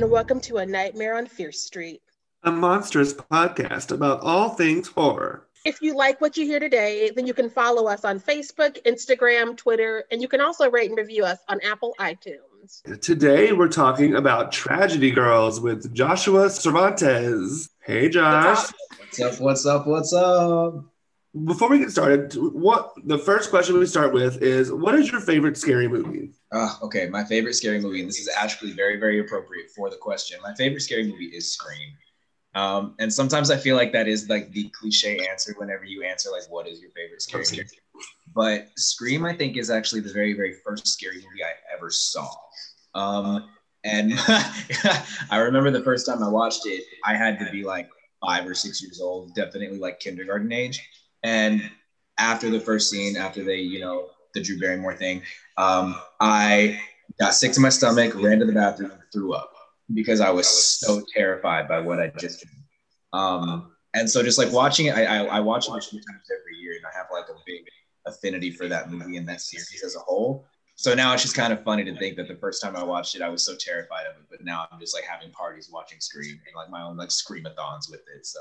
and welcome to A Nightmare on Fierce Street, a monstrous podcast about all things horror. If you like what you hear today, then you can follow us on Facebook, Instagram, Twitter, and you can also rate and review us on Apple iTunes. Today, we're talking about Tragedy Girls with Joshua Cervantes. Hey, Josh. What's up? Before we get started, the first question we start with is, what is your favorite scary movie? Okay, my favorite scary movie, and this is actually very, very appropriate for the question. My favorite scary movie is Scream. And sometimes I feel like that is like the cliche answer whenever you answer like, what is your favorite scary movie? But Scream, I think, is actually the very, very first scary movie I ever saw. And I remember the first time I watched it, I had to be like 5 or 6 years old, definitely like kindergarten age. And after the first scene, after they, you know, the Drew Barrymore thing, I got sick to my stomach, ran to the bathroom, threw up because I was so terrified by what I just did. And so just like watching it, I watch it a few times every year, and I have like a big affinity for that movie and that series as a whole. So now it's just kind of funny to think that the first time I watched it, I was so terrified of it, but now I'm just like having parties watching Scream and like my own like Scream-a-thons with it. So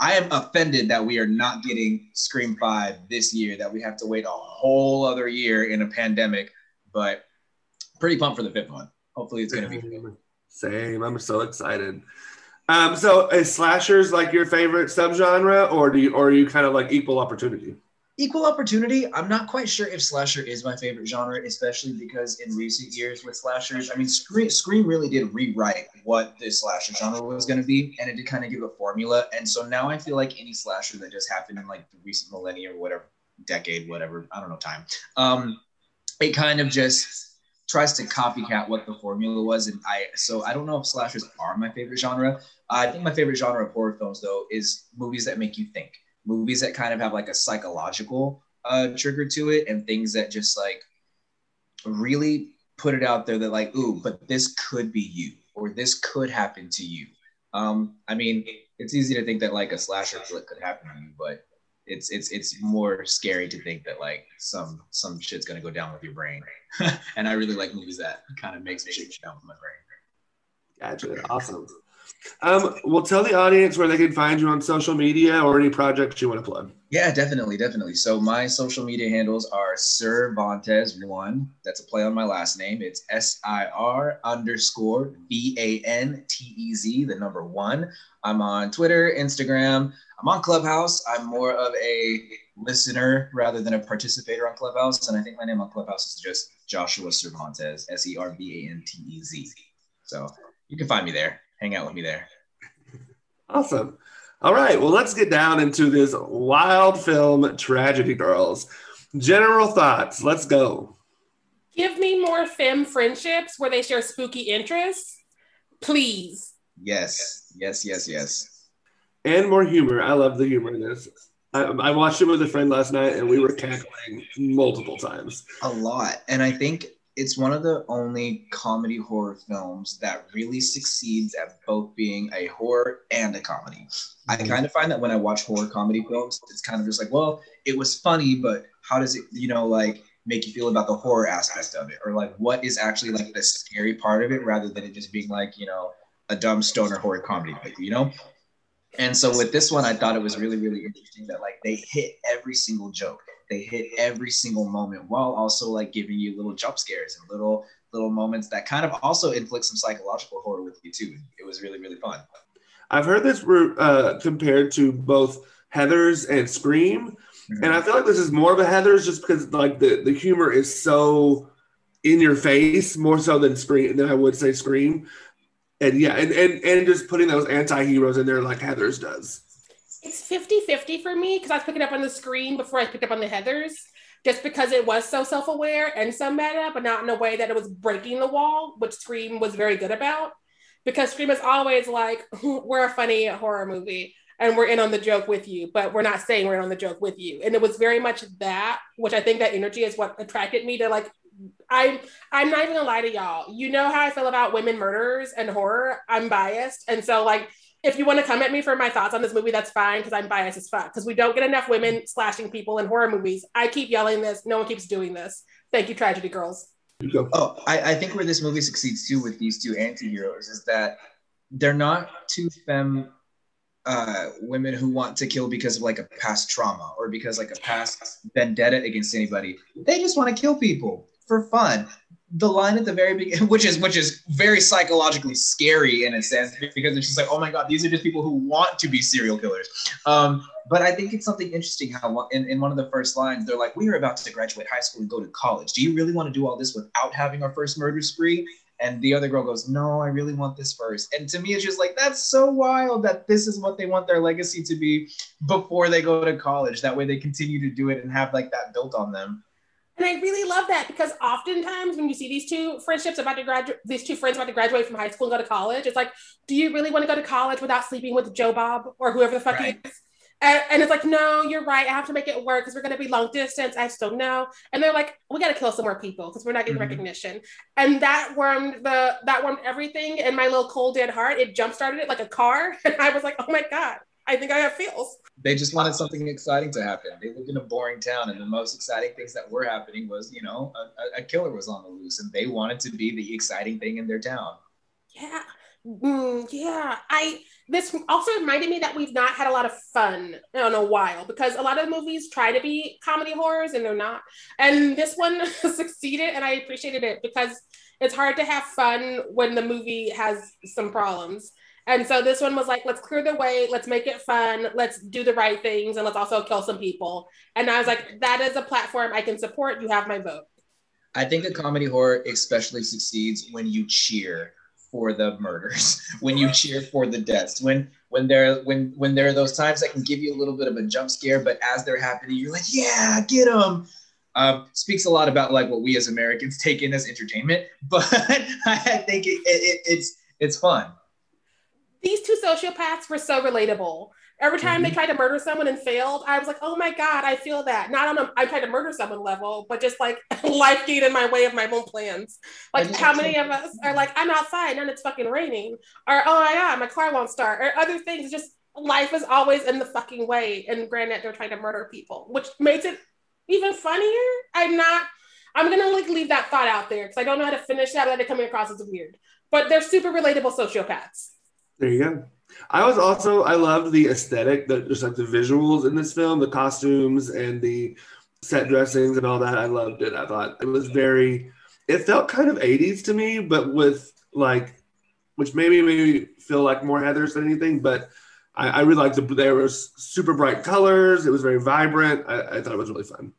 I am offended that we are not getting Scream 5 this year, that we have to wait a whole other year in a pandemic, but pretty pumped for the fifth one. Hopefully it's going to be good. Same. I'm so excited. So is slashers like your favorite subgenre, or are you kind of like equal opportunity? Equal opportunity. I'm not quite sure if slasher is my favorite genre, especially because in recent years with slashers, I mean, Scream really did rewrite what the slasher genre was going to be, and it did kind of give a formula. And so now I feel like any slasher that just happened in like the recent millennia or whatever, decade, whatever, I don't know, time, it kind of just tries to copycat what the formula was, and I don't know if slashers are my favorite genre. I think my favorite genre of horror films, though, is movies that make you think, movies that kind of have like a psychological trigger to it, and things that just like really put it out there that like, ooh, but this could be you, or this could happen to you. I mean, it's easy to think that like a slasher flick could happen to you, but it's more scary to think that like some shit's gonna go down with your brain. And I really like movies that kind of makes shit down with my brain. Gotcha. Awesome. Well, tell the audience where they can find you on social media or any projects you want to plug. Yeah, definitely. So my social media handles are Cervantes1. That's a play on my last name. It's SIR_VANTEZ, the number one. I'm on Twitter, Instagram. I'm on Clubhouse. I'm more of a listener rather than a participator on Clubhouse. And I think my name on Clubhouse is just Joshua Cervantes, SERVANTEZ. So you can find me there. Hang out with me there. Awesome. All right. Well, let's get down into this wild film, Tragedy Girls. General thoughts. Let's go. Give me more femme friendships where they share spooky interests, please. Yes. And more humor. I love the humor in this. I watched it with a friend last night, and we were cackling multiple times. A lot. And I think it's one of the only comedy horror films that really succeeds at both being a horror and a comedy. I kind of find that when I watch horror comedy films, it's kind of just like, well, it was funny, but how does it, you know, like make you feel about the horror aspect of it? Or like, what is actually like the scary part of it, rather than it just being like, you know, a dumb stoner horror comedy, you know? And so with this one, I thought it was really, really interesting that like they hit every single joke. They hit every single moment while also like giving you little jump scares and little moments that kind of also inflict some psychological horror with you too. It was really, really fun. I've heard this compared to both Heathers and Scream. Mm-hmm. And I feel like this is more of a Heathers just because like the humor is so in your face more so than Scream, than I would say Scream. And yeah, and just putting those anti-heroes in there like Heathers does. It's 50-50 for me, because I was picking up on the Scream before I picked up on the Heathers, just because it was so self-aware and some meta, but not in a way that it was breaking the wall, which Scream was very good about, because Scream is always like, we're a funny horror movie and we're in on the joke with you, but we're not saying we're in on the joke with you. And it was very much that, which I think that energy is what attracted me to like, I'm not even gonna lie to y'all. You know how I feel about women murderers and horror. I'm biased. And so like, if you want to come at me for my thoughts on this movie, that's fine, because I'm biased as fuck, because we don't get enough women slashing people in horror movies. I keep yelling this. No one keeps doing this. Thank you, Tragedy Girls. Oh, I think where this movie succeeds too with these two anti-heroes is that they're not two femme women who want to kill because of like a past trauma or because like a past vendetta against anybody. They just want to kill people for fun. The line at the very beginning, which is very psychologically scary in a sense, because it's just like, oh my God, these are just people who want to be serial killers. But I think it's something interesting how in one of the first lines, they're like, we are about to graduate high school and go to college. Do you really want to do all this without having our first murder spree? And the other girl goes, no, I really want this first. And to me, it's just like, that's so wild that this is what they want their legacy to be before they go to college. That way they continue to do it and have like that built on them. And I really love that, because oftentimes when you see these two friends about to graduate from high school and go to college, it's like, do you really want to go to college without sleeping with Joe Bob or whoever the fuck right. He is? And it's like, no, you're right. I have to make it work because we're going to be long distance. I just don't know. And they're like, we got to kill some more people because we're not getting recognition. And that warmed everything. And my little cold dead heart, it jump-started it like a car. And I was like, oh my God, I think I have feels. They just wanted something exciting to happen. They lived in a boring town, and the most exciting things that were happening was, you know, a killer was on the loose, and they wanted to be the exciting thing in their town. Yeah. Yeah. This also reminded me that we've not had a lot of fun in a while, because a lot of movies try to be comedy horrors and they're not. And this one succeeded, and I appreciated it, because it's hard to have fun when the movie has some problems. And so this one was like, let's clear the way, let's make it fun, let's do the right things, and let's also kill some people. And I was like, that is a platform I can support. You have my vote. I think a comedy horror especially succeeds when you cheer for the murders, when you cheer for the deaths, when there are those times that can give you a little bit of a jump scare, but as they're happening, you're like, yeah, get them. Speaks a lot about like what we as Americans take in as entertainment, but I think it's fun. These two sociopaths were so relatable. Every time they tried to murder someone and failed, I was like, oh my God, I feel that. Not on a I tried to murder someone level, but just like life getting in my way of my own plans. Like how many of us are like, I'm outside and it's fucking raining. Or, oh yeah, my car won't start. Or other things, just life is always in the fucking way. And granted, they're trying to murder people, which makes it even funnier. I'm going to like leave that thought out there because I don't know how to finish that. I let it come across as weird. But they're super relatable sociopaths. There you go. I loved the aesthetic, just like the visuals in this film, the costumes and the set dressings and all that. I loved it. I thought it was it felt kind of 80s to me, but with like, which maybe made me feel like more Heathers than anything, but I really liked there were super bright colors. It was very vibrant. I thought it was really fun.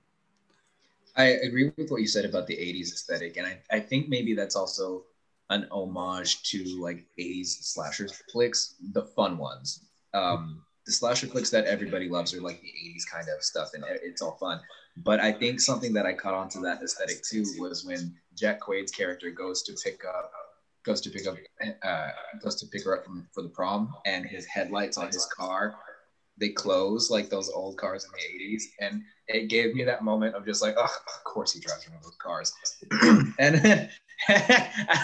I agree with what you said about the 80s aesthetic. And I think maybe that's also an homage to like 80s slasher flicks, the fun ones. The slasher flicks that everybody loves are like the 80s kind of stuff, and it's all fun. But I think something that I caught onto that aesthetic too was when Jack Quaid's character goes to pick her up for the prom, and his headlights on his car, they close like those old cars in the 80s. And it gave me that moment of just like, oh, of course he drives one of those cars. And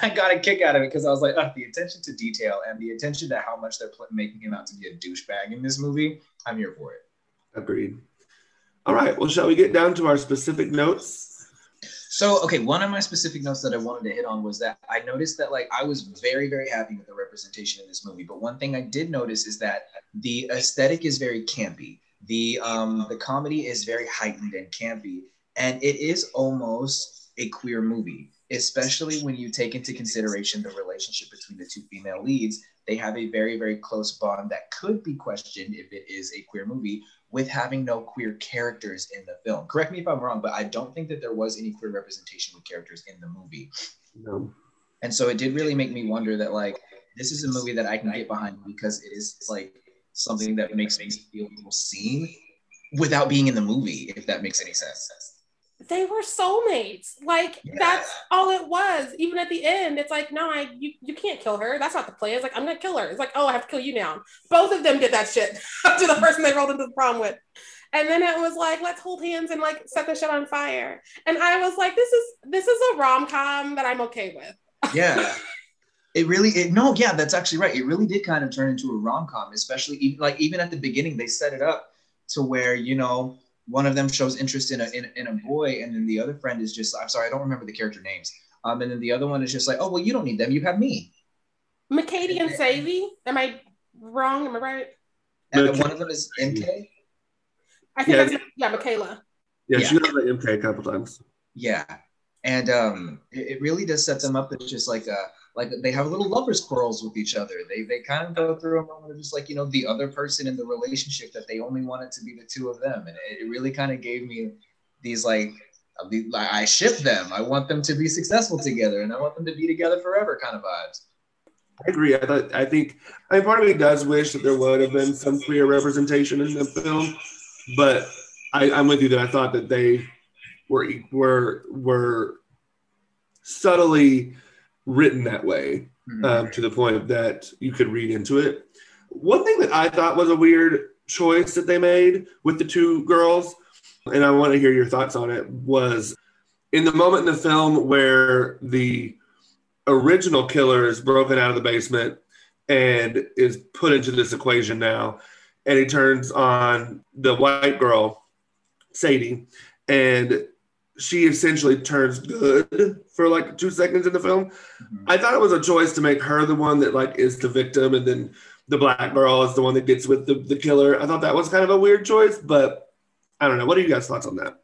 I got a kick out of it because I was like, oh, the attention to detail and the attention to how much they're making him out to be a douchebag in this movie, I'm here for it. Agreed. All right, well, shall we get down to our specific notes? So, okay, one of my specific notes that I wanted to hit on was that I noticed that, like, I was very, very happy with the representation in this movie. But one thing I did notice is that the aesthetic is very campy. The comedy is very heightened and campy. And it is almost a queer movie, especially when you take into consideration the relationship between the two female leads. They have a very, very close bond that could be questioned if it is a queer movie, with having no queer characters in the film. Correct me if I'm wrong, but I don't think that there was any queer representation with characters in the movie. No. And so it did really make me wonder that, like, this is a movie that I can get behind because it is, like, something that makes me feel seen without being in the movie, if that makes any sense. They were soulmates. Like, yeah. That's all it was. Even at the end, it's like, no, you can't kill her. That's not the plan. It's like, I'm going to kill her. It's like, oh, I have to kill you now. Both of them did that shit to the person they rolled into the prom with. And then it was like, let's hold hands and like set the shit on fire. And I was like, this is a rom-com that I'm okay with. Yeah. That's actually right. It really did kind of turn into a rom-com, especially even at the beginning, they set it up to where, you know, one of them shows interest in a boy, and then the other friend is just, I'm sorry, I don't remember the character names. And then the other one is just like, oh, well, you don't need them. You have me. McCady and Sadie. Am I wrong? Am I right? And then one of them is MK? I think that's, yeah, Michaela. Yeah, she got the MK a couple times. Yeah. And it really does set them up as just like they have little lovers quarrels with each other. They kind of go through a moment of just like, you know, the other person in the relationship that they only wanted to be the two of them. And it really kind of gave me these like I ship them. I want them to be successful together and I want them to be together forever kind of vibes. I agree. I think part of me does wish that there would have been some queer representation in the film, but I'm with you that I thought that they were subtly written that way, to the point that you could read into it. One thing that I thought was a weird choice that they made with the two girls, and I want to hear your thoughts on it, was in the moment in the film where the original killer is broken out of the basement and is put into this equation now, and he turns on the white girl, Sadie, and she essentially turns good for like 2 seconds in the film. Mm-hmm. I thought it was a choice to make her the one that like is the victim, and then the black girl is the one that gets with the killer. I thought that was kind of a weird choice, but I don't know. What are you guys' thoughts on that?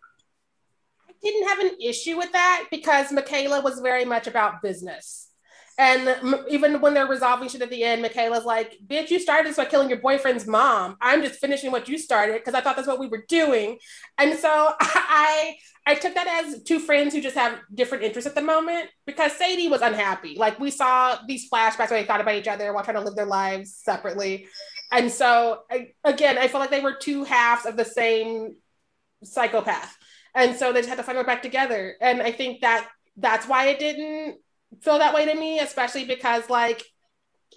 I didn't have an issue with that because Michaela was very much about business. And even when they're resolving shit at the end, Michaela's like, bitch, you started this by killing your boyfriend's mom. I'm just finishing what you started because I thought that's what we were doing. And so I took that as two friends who just have different interests at the moment because Sadie was unhappy. Like we saw these flashbacks where they thought about each other while trying to live their lives separately. And so I felt like they were two halves of the same psychopath. And so they just had to find their back together. And I think that's why it didn't feel that way to me, especially because like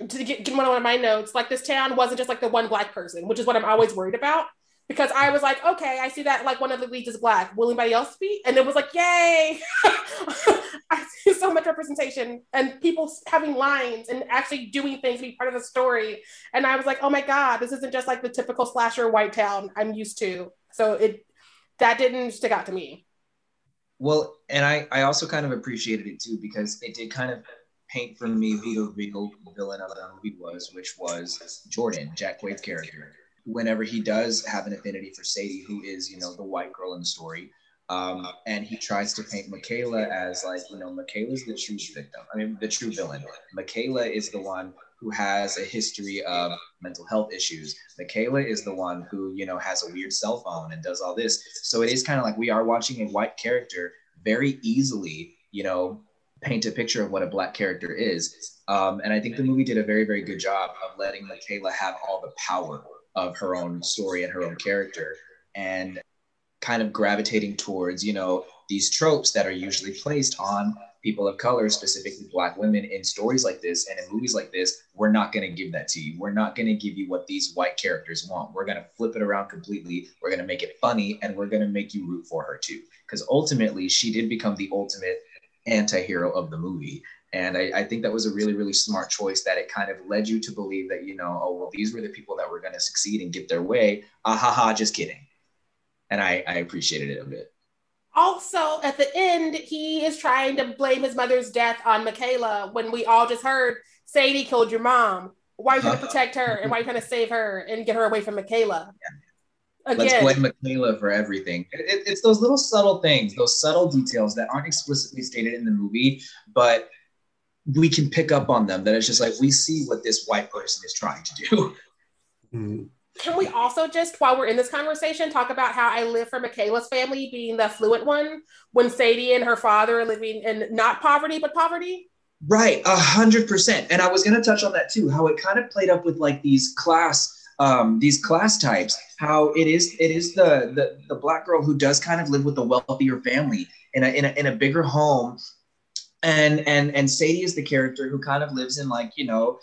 to get one of my notes, like this town wasn't just like the one black person, which is what I'm always worried about, because I was like, okay, I see that like one of the leads is black, will anybody else be? And it was like, yay. I see so much representation and people having lines and actually doing things to be part of the story. And I was like, oh my God, this isn't just like the typical slasher white town I'm used to. So that didn't stick out to me. Well, and I also kind of appreciated it too, because it did kind of paint for me the real villain of the movie was, which was Jordan, Jack Quaid's character. Whenever he does have an affinity for Sadie, who is, you know, the white girl in the story, and he tries to paint Michaela as like, you know, Michaela's the true victim. I mean, the true villain. Michaela is the one who has a history of mental health issues. Michaela is the one who, you know, has a weird cell phone and does all this. So it is kind of like we are watching a white character very easily, you know, paint a picture of what a black character is. And I think the movie did a very, very good job of letting Michaela have all the power of her own story and her own character and kind of gravitating towards, you know, these tropes that are usually placed on people of color, specifically black women, in stories like this and in movies like this. We're not going to give that to you. We're not going to give you what these white characters want. We're going to flip it around completely. We're going to make it funny, and we're going to make you root for her too, because ultimately she did become the ultimate anti-hero of the movie. And I think that was a really, really smart choice, that it kind of led you to believe that, you know, oh, well, these were the people that were going to succeed and get their way. Just kidding. And I appreciated it a bit. Also, at the end, he is trying to blame his mother's death on Michaela when we all just heard Sadie killed your mom. Why are you trying to protect her, and why are you trying to save her and get her away from Michaela? Yeah. Again, let's blame Michaela for everything. It's those little subtle things, those subtle details that aren't explicitly stated in the movie, but we can pick up on them, that it's just like we see what this white person is trying to do. Mm-hmm. Can we also just, while we're in this conversation, talk about how I live for Michaela's family being the affluent one when Sadie and her father are living in not poverty, but poverty? Right, 100%. And I was going to touch on that too, how it kind of played up with like these class types, how it is the black girl who does kind of live with the wealthier family in a bigger home. And Sadie is the character who kind of lives in like, you know,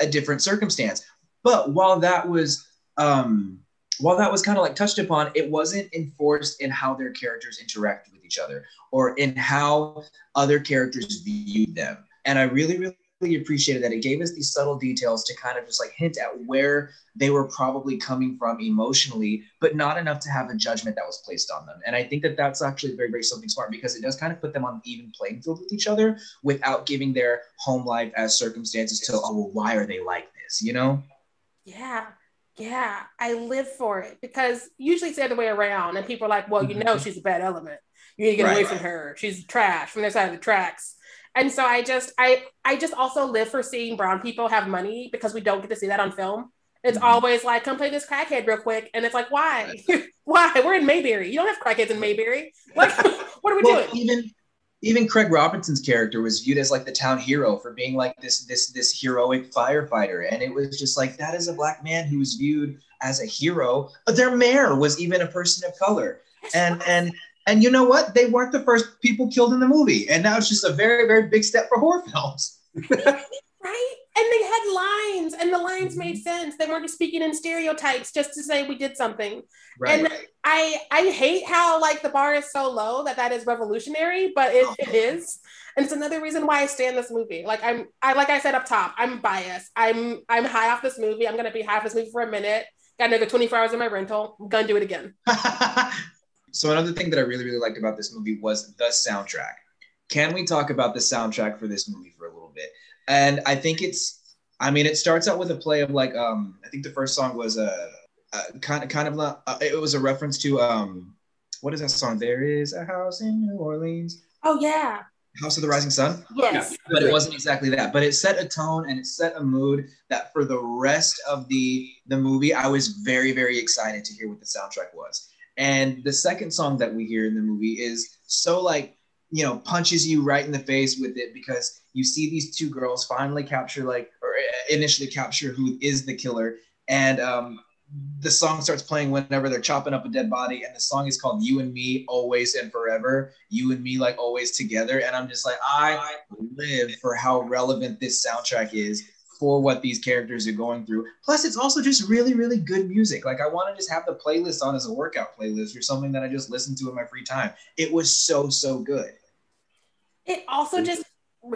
a different circumstance. But while that was kind of like touched upon, it wasn't enforced in how their characters interacted with each other or in how other characters viewed them. And I really, really appreciated that it gave us these subtle details to kind of just like hint at where they were probably coming from emotionally, but not enough to have a judgment that was placed on them. And I think that that's actually very, very something smart, because it does kind of put them on an even playing field with each other without giving their home life as circumstances to, oh, well, why are they like this, you know? Yeah. Yeah, I live for it, because usually it's the other way around and people are like, well, you know, she's a bad element. You need to get away from her. She's trash from their side of the tracks. And so I just also live for seeing brown people have money, because we don't get to see that on film. It's always like, come play this crackhead real quick. And it's like, why? Why? We're in Mayberry. You don't have crackheads in Mayberry. Like, what are we doing? Even Craig Robinson's character was viewed as like the town hero for being like this heroic firefighter. And it was just like, that is a black man who was viewed as a hero, but their mayor was even a person of color. And you know what? They weren't the first people killed in the movie. And now it's just a very, very big step for horror films. Right? And they had lines, and the lines made sense. They weren't just speaking in stereotypes just to say we did something. Right. And I hate how like the bar is so low that is revolutionary, but it is. And it's another reason why I stand this movie. Like like I said up top, I'm biased. I'm high off this movie. I'm gonna be high off this movie for a minute. Got another 24 hours in my rental. I'm gonna do it again. So another thing that I really, really liked about this movie was the soundtrack. Can we talk about the soundtrack for this movie for a little bit? And I think it starts out with a play of like, I think the first song was it was a reference to, what is that song? There Is a House in New Orleans. Oh, yeah. House of the Rising Sun? Yes. Yeah, but it wasn't exactly that. But it set a tone and it set a mood that for the rest of the movie, I was very, very excited to hear what the soundtrack was. And the second song that we hear in the movie is so like, you know, punches you right in the face with it, because you see these two girls finally initially capture who is the killer. And the song starts playing whenever they're chopping up a dead body. And the song is called You and Me, Always and Forever. You and me, like always together. And I'm just like, I live for how relevant this soundtrack is for what these characters are going through. Plus, it's also just really, really good music. Like, I want to just have the playlist on as a workout playlist or something that I just listen to in my free time. It was so, so good. It also just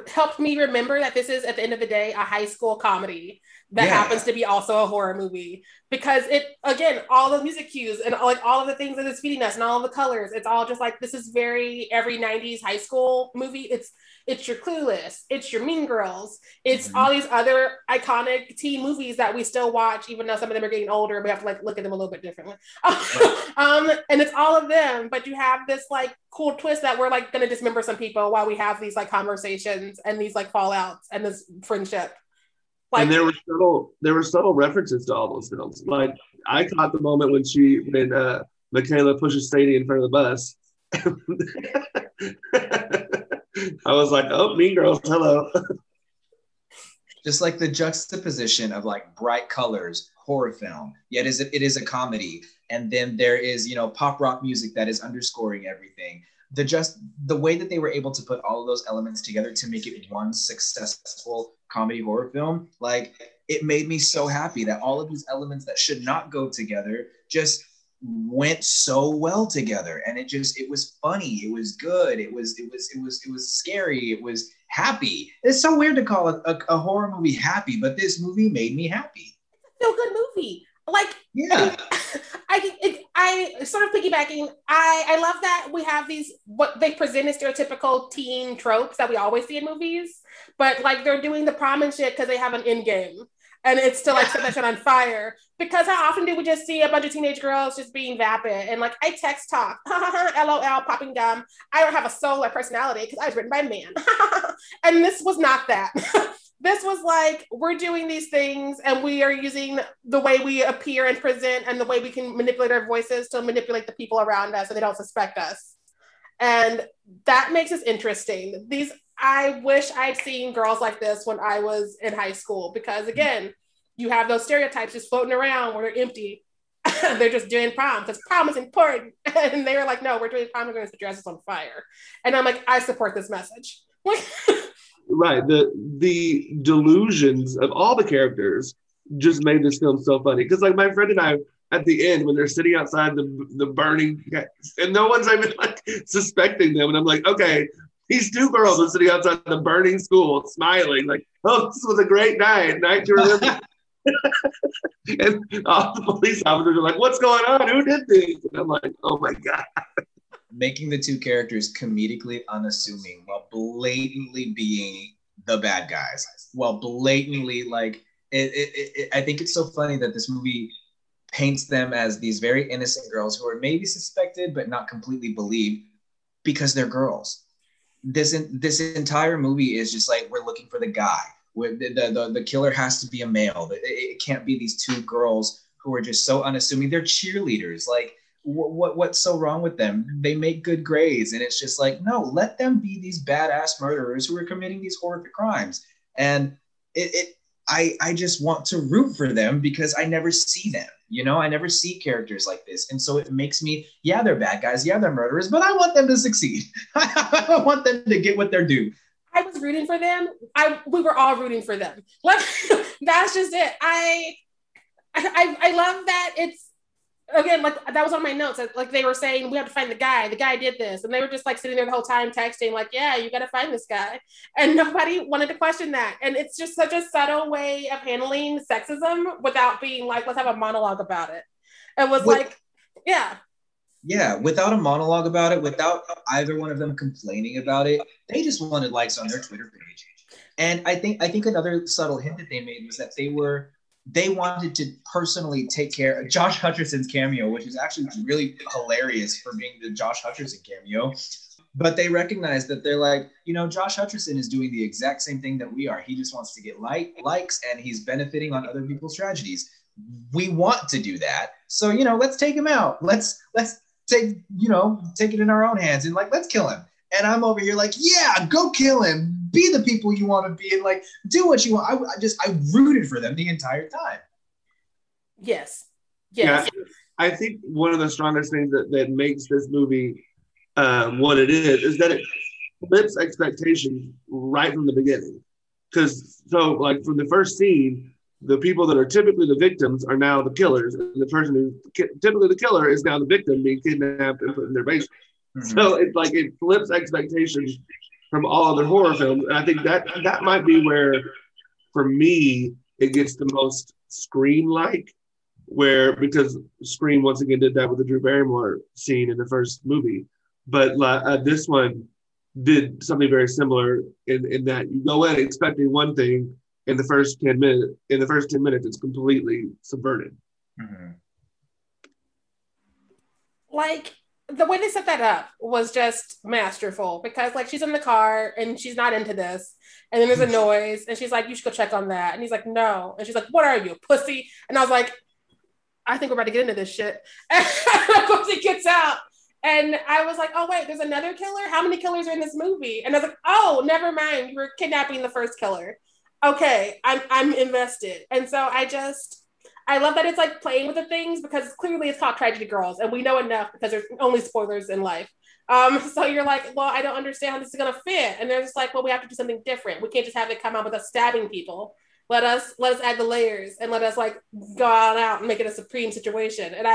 helped me remember that this is, at the end of the day, a high school comedy that happens to be also a horror movie, because it, again, all the music cues and like all of the things that it's feeding us and all the colors, it's all just like, this is very every 90s high school movie. It's your Clueless, it's your Mean Girls, it's all these other iconic teen movies that we still watch, even though some of them are getting older, we have to like look at them a little bit differently. And it's all of them, but you have this like cool twist that we're like going to dismember some people while we have these like conversations and these like fallouts and this friendship. Like, and there were subtle references to all those films. Like, I caught the moment when Michaela pushes Sadie in front of the bus. I was like, oh, Mean Girls, hello. Just like the juxtaposition of like bright colors, horror film, yet it is a comedy. And then there is, you know, pop rock music that is underscoring everything. The way that they were able to put all of those elements together to make it one successful comedy horror film, like, it made me so happy that all of these elements that should not go together just went so well together. And it was funny, it was good, it was scary, it was happy. It's so weird to call it a horror movie happy, but this movie made me happy. It's a good movie. Like, yeah, I sort of piggybacking. I love that we have these, what they present as stereotypical teen tropes that we always see in movies, but like they're doing the prom and shit because they have an end game, and it's to like set that shit on fire. Because how often do we just see a bunch of teenage girls just being vapid and like, I text talk, LOL, popping gum. I don't have a soul or personality because I was written by a man, and this was not that. This was like, we're doing these things and we are using the way we appear and present and the way we can manipulate our voices to manipulate the people around us so they don't suspect us. And that makes us interesting. I wish I'd seen girls like this when I was in high school, because again, you have those stereotypes just floating around where they're empty. They're just doing prom because prom is important. And they were like, no, we're doing prom, we're going to dress us on fire. And I'm like, I support this message. Right, the delusions of all the characters just made this film so funny. Because like my friend and I, at the end when they're sitting outside the burning, and no one's even like suspecting them, and I'm like, okay, These two girls are sitting outside the burning school smiling like, oh, this was a great night. Night to remember. And all the police officers are like, what's going on? Who did this? And I'm like, oh my God. Making the two characters comedically unassuming while blatantly being the bad guys. While blatantly, like, I think it's so funny that this movie paints them as these very innocent girls who are maybe suspected but not completely believed because they're girls. This entire movie is just like, we're looking for the guy. The killer has to be a male. It can't be these two girls who are just so unassuming. They're cheerleaders. Like, what's so wrong with them? They make good grades. And it's just like, no, let them be these badass murderers who are committing these horrific crimes. And I just want to root for them because I never see them. You know, I never see characters like this. And so it makes me, yeah, they're bad guys. Yeah, they're murderers, but I want them to succeed. I want them to get what they're due. I was rooting for them. We were all rooting for them. That's just it. I love that it's, again, like that was on my notes. Like they were saying, we have to find the guy. The guy did this. And they were just like sitting there the whole time texting like, yeah, you got to find this guy. And nobody wanted to question that. And it's just such a subtle way of handling sexism without being like, let's have a monologue about it. It was like, yeah. Yeah, without a monologue about it, without either one of them complaining about it, they just wanted likes on their Twitter page. And I think another subtle hint that they made was that they wanted to personally take care of Josh Hutcherson's cameo, which is actually really hilarious for being the Josh Hutcherson cameo. But they recognize that they're like, you know, Josh Hutcherson is doing the exact same thing that we are. He just wants to get likes and he's benefiting on other people's tragedies. We want to do that. So, you know, let's take him out. Let's take it in our own hands and like, let's kill him. And I'm over here like, yeah, go kill him. Be the people you want to be and like, do what you want. I rooted for them the entire time. Yes. Yeah, I think one of the strongest things that makes this movie what it is that it flips expectations right from the beginning. Because so like from the first scene, the people that are typically the victims are now the killers. And the person who's typically the killer is now the victim being kidnapped and put in their basement. Mm-hmm. So it's like it flips expectations from all other horror films. And I think that might be where, for me, it gets the most Scream-like, where because Scream once again did that with the Drew Barrymore scene in the first movie. But this one did something very similar in that you go in expecting one thing, in the first 10 minutes, it's completely subverted. Mm-hmm. Like, the way they set that up was just masterful because, like, she's in the car and she's not into this. And then there's a noise and she's like, you should go check on that. And he's like, no. And she's like, what are you, a pussy? And I was like, I think we're about to get into this shit. And of course he gets out. And I was like, oh, wait, there's another killer? How many killers are in this movie? And I was like, oh, never mind. You were kidnapping the first killer. Okay, I'm invested. And so I love that it's like playing with the things because clearly it's called Tragedy Girls and we know enough because there's only spoilers in life. So you're like, well, I don't understand how this is going to fit. And they're just like, well, we have to do something different. We can't just have it come out with us stabbing people. Let us add the layers and let us like go all out and make it a supreme situation. And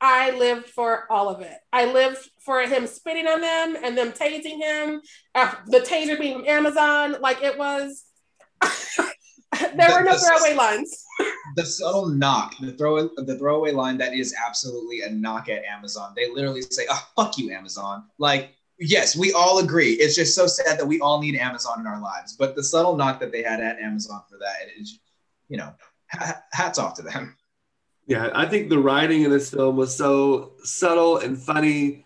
I lived for all of it. I lived for him spitting on them and them tasing him, the taser being from Amazon. Like it was... there were no throwaway lines. The subtle knock, the throwaway line that is absolutely a knock at Amazon. They literally say, oh, fuck you, Amazon. Like, yes, we all agree. It's just so sad that we all need Amazon in our lives. But the subtle knock that they had at Amazon for that, it is, you know, hats off to them. Yeah, I think the writing in this film was so subtle and funny.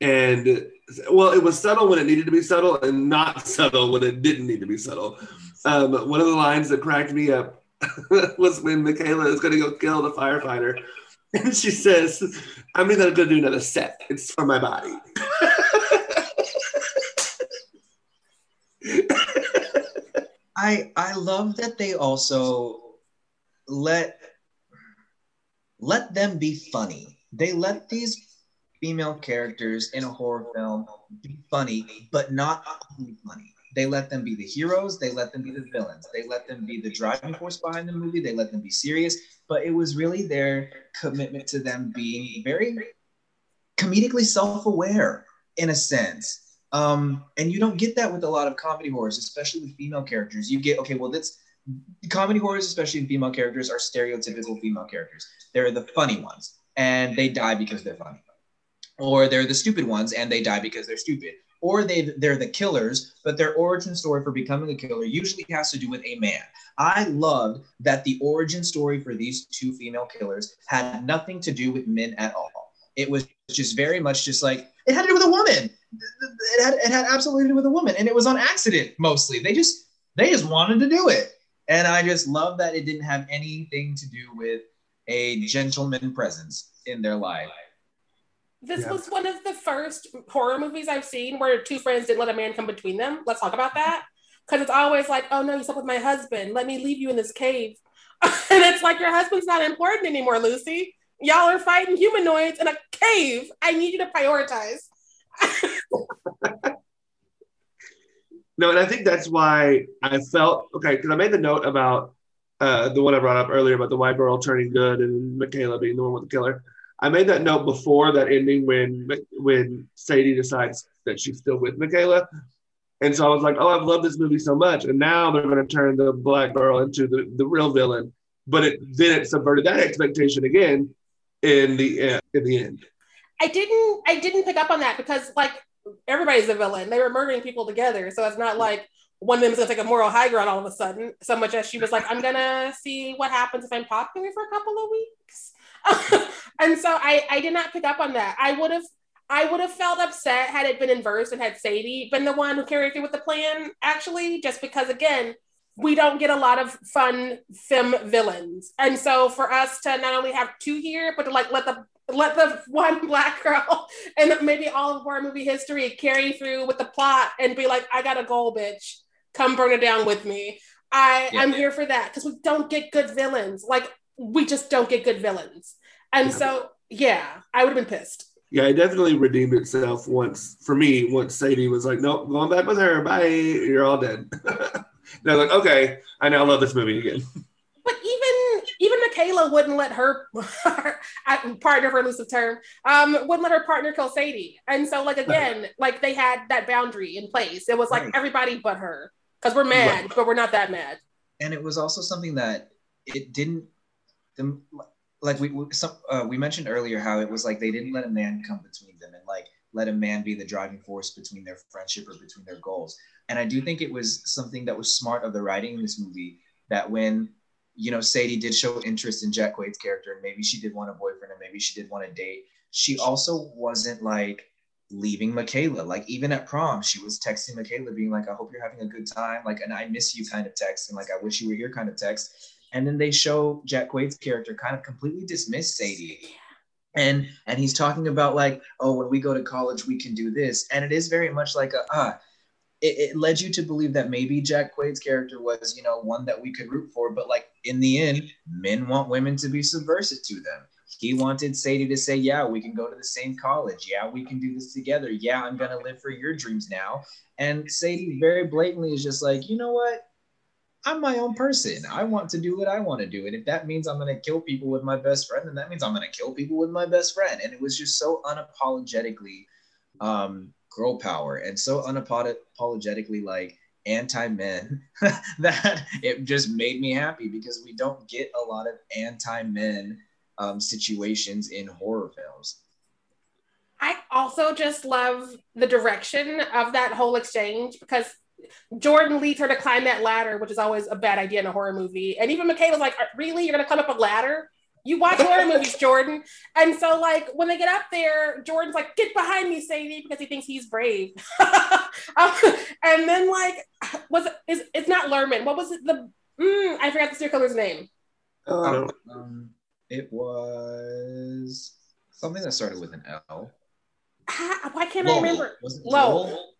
And, well, it was subtle when it needed to be subtle and not subtle when it didn't need to be subtle. One of the lines that cracked me up was when Michaela is going to go kill the firefighter. And she says, I'm not going to do another set. It's for my body. I love that they also let them be funny. They let these female characters in a horror film be funny, but not only funny. They let them be the heroes. They let them be the villains. They let them be the driving force behind the movie. They let them be serious. But it was really their commitment to them being very comedically self-aware in a sense. And you don't get that with a lot of comedy horrors, especially with female characters. You get, okay, well, that's comedy horrors, especially in female characters, are stereotypical female characters. They're the funny ones and they die because they're funny, or they're the stupid ones and they die because they're stupid, or they're the killers, but their origin story for becoming a killer usually has to do with a man. I loved that the origin story for these two female killers had nothing to do with men at all. It was just very much just like, it had to do with a woman. It had absolutely to do with a woman, and it was on accident mostly. They just wanted to do it. And I just love that it didn't have anything to do with a gentleman presence in their life. This was one of the first horror movies I've seen where two friends didn't let a man come between them. Let's talk about that. Because it's always like, oh no, you slept with my husband. Let me leave you in this cave. And it's like, your husband's not important anymore, Lucy. Y'all are fighting humanoids in a cave. I need you to prioritize. No, and I think that's why I felt, okay, because I made the note about the one I brought up earlier about the white girl turning good and Michaela being the one with the killer. I made that note before that ending when Sadie decides that she's still with Michaela. And so I was like, oh, I've loved this movie so much. And now they're going to turn the black girl into the real villain. But it subverted that expectation again in the end. I didn't pick up on that because, like, everybody's a villain. They were murdering people together. So it's not like one of them is going to take a moral high ground all of a sudden, so much as she was like, I'm going to see what happens if I'm popular for a couple of weeks. And so I did not pick up on that. I would have felt upset had it been inverse and had Sadie been the one who carried through with the plan, actually, just because, again, we don't get a lot of fun femme villains. And so for us to not only have two here, but to like let the one black girl and maybe all of horror movie history carry through with the plot and be like, I got a goal, bitch. Come burn it down with me. I'm here for that. Because we don't get good villains. Like, we just don't get good villains. And so, I would have been pissed. Yeah, it definitely redeemed itself once Sadie was like, nope, going back with her. Bye. You're all dead. They're like, okay, I now love this movie again. But even Michaela wouldn't let her partner kill Sadie. And so, like, again, like, they had that boundary in place. It was like, everybody but her, because we're mad, but we're not that mad. And it was also something that it didn't, like, we mentioned earlier how it was like they didn't let a man come between them and, like, let a man be the driving force between their friendship or between their goals. And I do think it was something that was smart of the writing in this movie, that when, you know, Sadie did show interest in Jack Quaid's character, and maybe she did want a boyfriend, and maybe she did want a date, she also wasn't like leaving Michaela. Like, even at prom, she was texting Michaela being like, I hope you're having a good time. Like, an I miss you kind of text. And like, I wish you were here kind of text. And then they show Jack Quaid's character kind of completely dismiss Sadie. And he's talking about like, oh, when we go to college, we can do this. And it is very much like it led you to believe that maybe Jack Quaid's character was, you know, one that we could root for. But like, in the end, men want women to be subversive to them. He wanted Sadie to say, yeah, we can go to the same college. Yeah, we can do this together. Yeah, I'm going to live for your dreams now. And Sadie very blatantly is just like, you know what? I'm my own person. I want to do what I want to do. And if that means I'm going to kill people with my best friend, then that means I'm going to kill people with my best friend. And it was just so unapologetically girl power and so unapologetically like anti-men that it just made me happy, because we don't get a lot of anti-men situations in horror films. I also just love the direction of that whole exchange, because Jordan leads her to climb that ladder, which is always a bad idea in a horror movie. And even Michaela's like, really? You're going to climb up a ladder? You watch horror movies, Jordan. And so, like, when they get up there, Jordan's like, get behind me, Sadie, because he thinks he's brave. And then, like, it's not Lerman. What was it? I forgot the serial killer's name. It was something that started with an L. Why can't Lowell. I remember? Was it Lowell?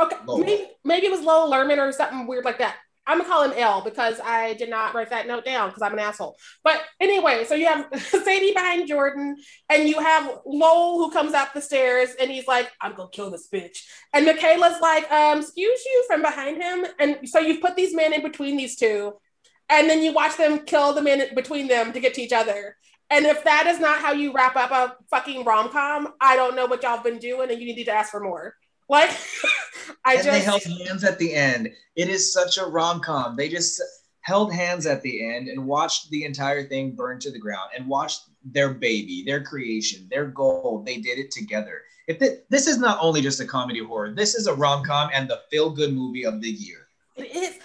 Okay, maybe it was Lowell Lerman or something weird like that. I'm gonna call him L because I did not write that note down because I'm an asshole. But anyway, so you have Sadie behind Jordan, and you have Lowell who comes up the stairs and he's like, I'm gonna kill this bitch. And Michaela's like, excuse you, from behind him. And so you've put these men in between these two, and then you watch them kill the men between them to get to each other. And if that is not how you wrap up a fucking rom-com, I don't know what y'all have been doing, and you need to ask for more. Like, they held hands at the end. It is such a rom-com. They just held hands at the end and watched the entire thing burn to the ground and watched their baby, their creation, their goal. They did it together. This is not only just a comedy horror. This is a rom-com and the feel-good movie of the year. It is.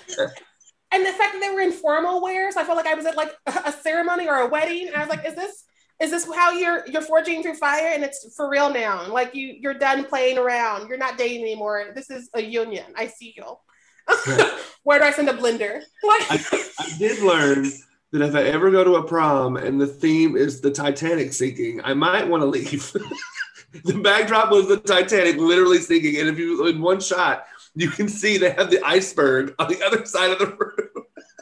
And the fact that they were in formal wear, so I felt like I was at like a ceremony or a wedding. And I was like, is this how you're forging through fire? And it's for real now. Like you're done playing around. You're not dating anymore. This is a union. I see you. Yeah. Where do I send a blender? Like I did learn that if I ever go to a prom and the theme is the Titanic sinking, I might want to leave. The backdrop was the Titanic literally sinking. And if you in one shot, you can see they have the iceberg on the other side of the room.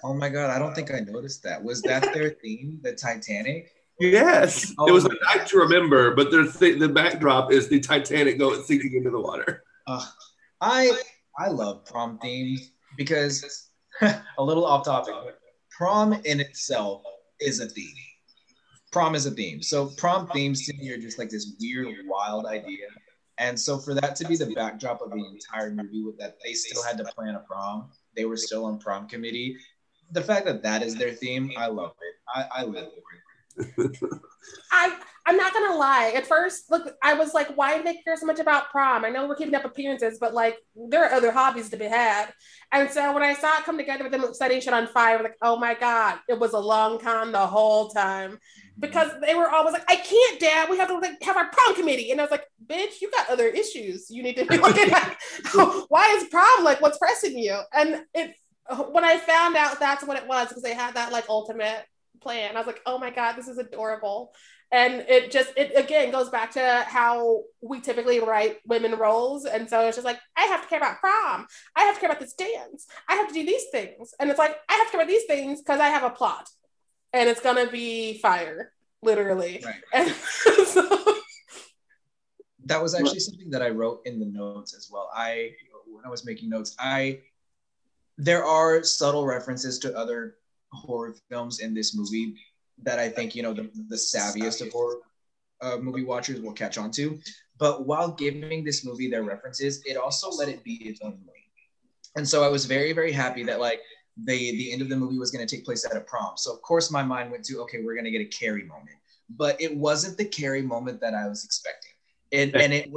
Oh my God, I don't think I noticed that. Was that their theme, the Titanic? Yes, oh, it was a night to remember, but the backdrop is the Titanic sinking into the water. I love prom themes because, a little off topic, prom in itself is a theme. Prom is a theme. So prom themes to me are just like this weird, wild idea. And so for that to be the backdrop of the entire movie with that, they still had to plan a prom. They were still on prom committee. The fact that that is their theme, I love it. I live for it. I'm not going to lie. At first, look, I was like, why do they care so much about prom? I know we're keeping up appearances, but like there are other hobbies to be had. And so when I saw it come together with them setting shit on fire, I was like, oh my God, it was a long con the whole time. Because they were always like, I can't, Dad. We have to like, have our prom committee. And I was like, bitch, you got other issues you need to be looking at. Why is prom like what's pressing you? And when I found out that's what it was, because they had that like ultimate plan, I was like, oh my God, this is adorable. And it again goes back to how we typically write women roles. And so it's just like, I have to care about prom. I have to care about this dance. I have to do these things. And it's like, I have to care about these things because I have a plot. And it's gonna be fire, literally. Right. And so that was actually something that I wrote in the notes as well. When I was making notes, there are subtle references to other horror films in this movie that I think the savviest of horror movie watchers will catch on to. But while giving this movie their references, it also let it be its own way. And so I was very, very happy that like the end of the movie was going to take place at a prom. So of course my mind went to, okay, we're going to get a Carrie moment, but it wasn't the Carrie moment that I was expecting. And it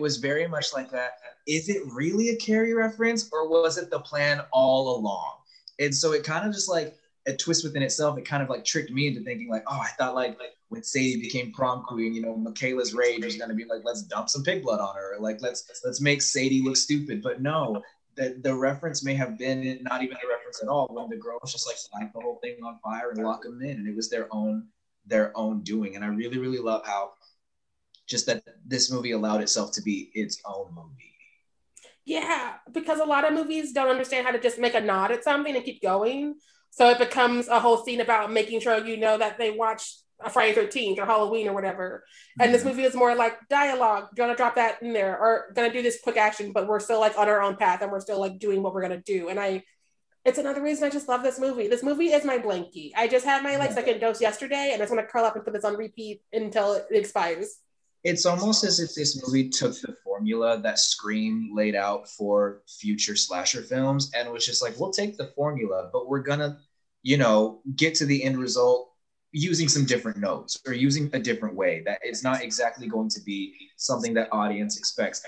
was very much like that. Is it really a Carrie reference or was it the plan all along? And so it kind of just like a twist within itself. It kind of like tricked me into thinking like, oh, I thought like when Sadie became prom queen, Michaela's rage was going to be like, let's dump some pig blood on her. Or like, let's make Sadie look stupid, but no. That the reference may have been not even a reference at all when the girls just like light the whole thing on fire and lock them in, and it was their own doing. And I really, really love how just that this movie allowed itself to be its own movie. Yeah, because a lot of movies don't understand how to just make a nod at something and keep going. So it becomes a whole scene about making sure that they watched a Friday 13th or Halloween or whatever. And this movie is more like dialogue, gonna drop that in there, or gonna do this quick action, but we're still like on our own path and we're still like doing what we're gonna do. And it's another reason I just love this movie. This movie is my blankie. I just had my like second dose yesterday and I just wanna curl up and put this on repeat until it expires. It's almost as if this movie took the formula that Scream laid out for future slasher films and was just like, we'll take the formula, but we're gonna, get to the end result using some different notes or using a different way that it's not exactly going to be something that audience expects.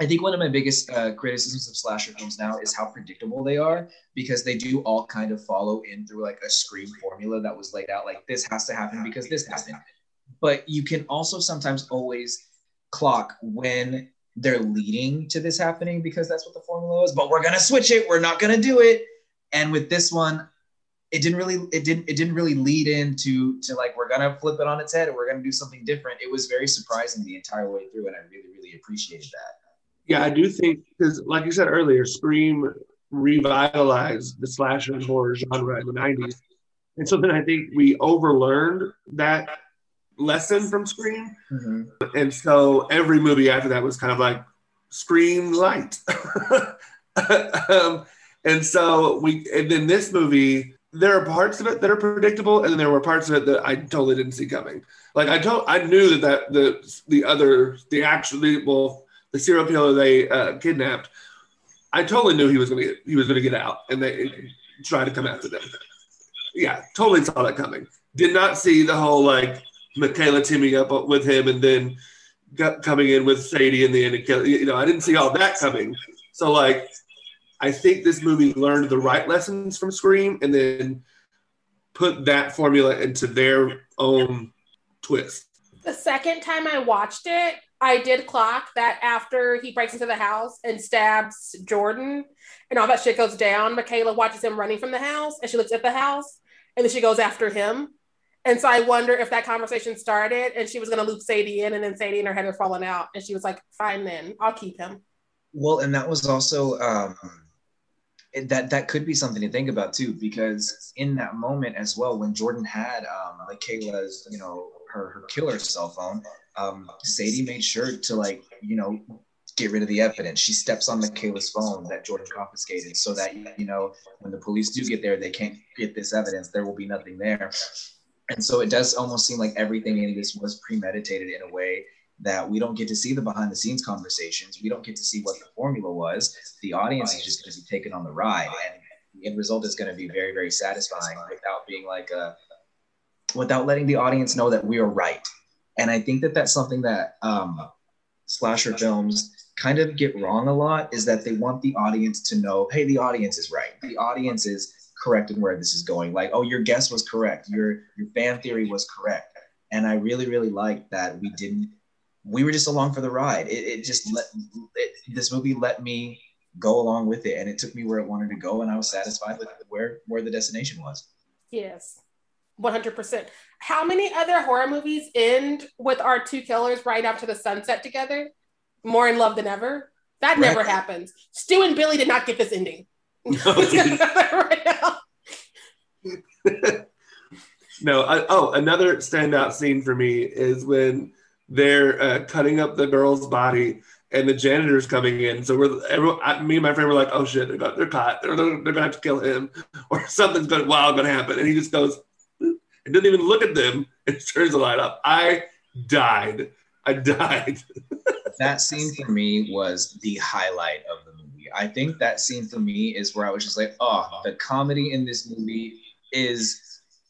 I think one of my biggest criticisms of slasher films now is how predictable they are, because they do all kind of follow in through like a Scream formula that was laid out. Like this has to happen because this happened. But you can also sometimes always clock when they're leading to this happening because that's what the formula is, but we're going to switch it. We're not going to do it. And with this one, it didn't really lead into like, we're gonna flip it on its head and we're gonna do something different. It was very surprising the entire way through, and I really, really appreciated that. Yeah, I do think, because like you said earlier, Scream revitalized the slasher and horror genre in the 90s. And so then I think we overlearned that lesson from Scream. Mm-hmm. And so every movie after that was kind of like Scream light. and then this movie, there are parts of it that are predictable, and then there were parts of it that I totally didn't see coming. Like I knew that the actual the serial killer they kidnapped, I totally knew he was going to get out, and they tried to come after them. Yeah, totally saw that coming. Did not see the whole like Michaela teaming up with him and then coming in with Sadie in the end. You know, I didn't see all that coming. So like, I think this movie learned the right lessons from Scream and then put that formula into their own twist. The second time I watched it, I did clock that after he breaks into the house and stabs Jordan and all that shit goes down, Michaela watches him running from the house and she looks at the house and then she goes after him. And so I wonder if that conversation started and she was going to loop Sadie in, and then Sadie and her head had fallen out and she was like, fine then, I'll keep him. Well, and that was also, that could be something to think about too, because in that moment as well, when Jordan had Michaela's, you know, her killer cell phone, Sadie made sure to, like, you know, get rid of the evidence. She steps on Michaela's phone that Jordan confiscated so that, you know, when the police do get there, they can't get this evidence. There will be nothing there. And so it does almost seem like everything in this was premeditated in a way that we don't get to see the behind the scenes conversations. We don't get to see what the formula was. The audience is just going to be taken on the ride, and the end result is going to be very, very satisfying without being like without letting the audience know that we are right. And I think that that's something that slasher films kind of get wrong a lot, is that they want the audience to know, hey, the audience is right. The audience is correct in where this is going. Like, oh, your guess was correct. Your fan theory was correct. And I really, really liked that we were just along for the ride. This movie let me go along with it, and it took me where it wanted to go, and I was satisfied with where the destination was. Yes. 100%. How many other horror movies end with our two killers right after the sunset together? More in love than ever. That never happens. Stu and Billy did not get this ending. Another standout scene for me is when they're cutting up the girl's body and the janitor's coming in. So me and my friend were like, oh shit, they're caught. They're going to have to kill him, or something's wild going to happen. And he just goes, it didn't even look at them. It turns the light up. I died. That scene for me was the highlight of the movie. I think that scene for me is where I was just like, oh, the comedy in this movie is,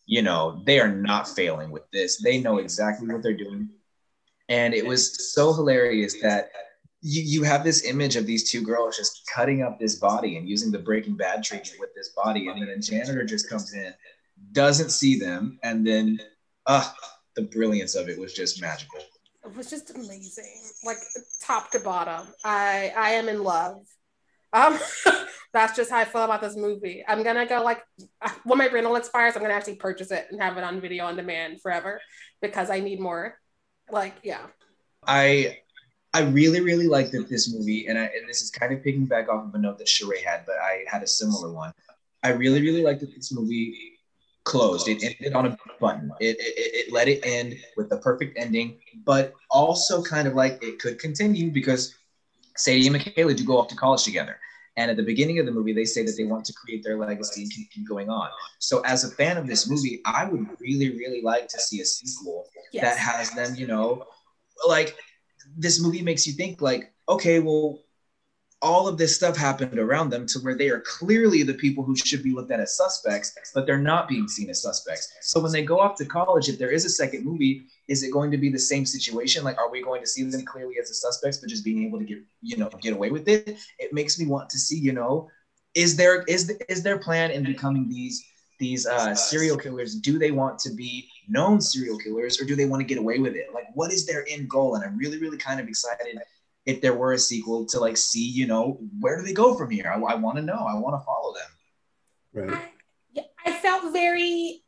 you know, they are not failing with this. They know exactly what they're doing. And it was so hilarious that you have this image of these two girls just cutting up this body and using the Breaking Bad treatment with this body. And then a janitor just comes in, doesn't see them, and then the brilliance of it was just magical. It was just amazing, like top to bottom. I am in love. That's just how I feel about this movie. I'm gonna go, like, when my rental expires, I'm gonna actually purchase it and have it on video on demand forever, because I need more. Like, yeah, I really, really liked this movie, and this is kind of picking back off of a note that Sheree had, but I had a similar one. I really, really liked that this movie closed. It ended on a button. It let it end with the perfect ending, but also kind of like it could continue, because Sadie and Michaela do go off to college together. And at the beginning of the movie, they say that they want to create their legacy and keep going on. So as a fan of this movie, I would really, really like to see a sequel that has them, you know, like, this movie makes you think like, okay, well, all of this stuff happened around them to where they are clearly the people who should be looked at as suspects, but they're not being seen as suspects. So when they go off to college, if there is a second movie, is it going to be the same situation? Like, are we going to see them clearly as the suspects, but just being able to get away with it? It makes me want to see, you know, is their plan in becoming these serial killers? Do they want to be known serial killers, or do they want to get away with it? Like, what is their end goal? And I'm really, really kind of excited if there were a sequel to, like, see, you know, where do they go from here? I want to know. I want to follow them. Right. I felt very,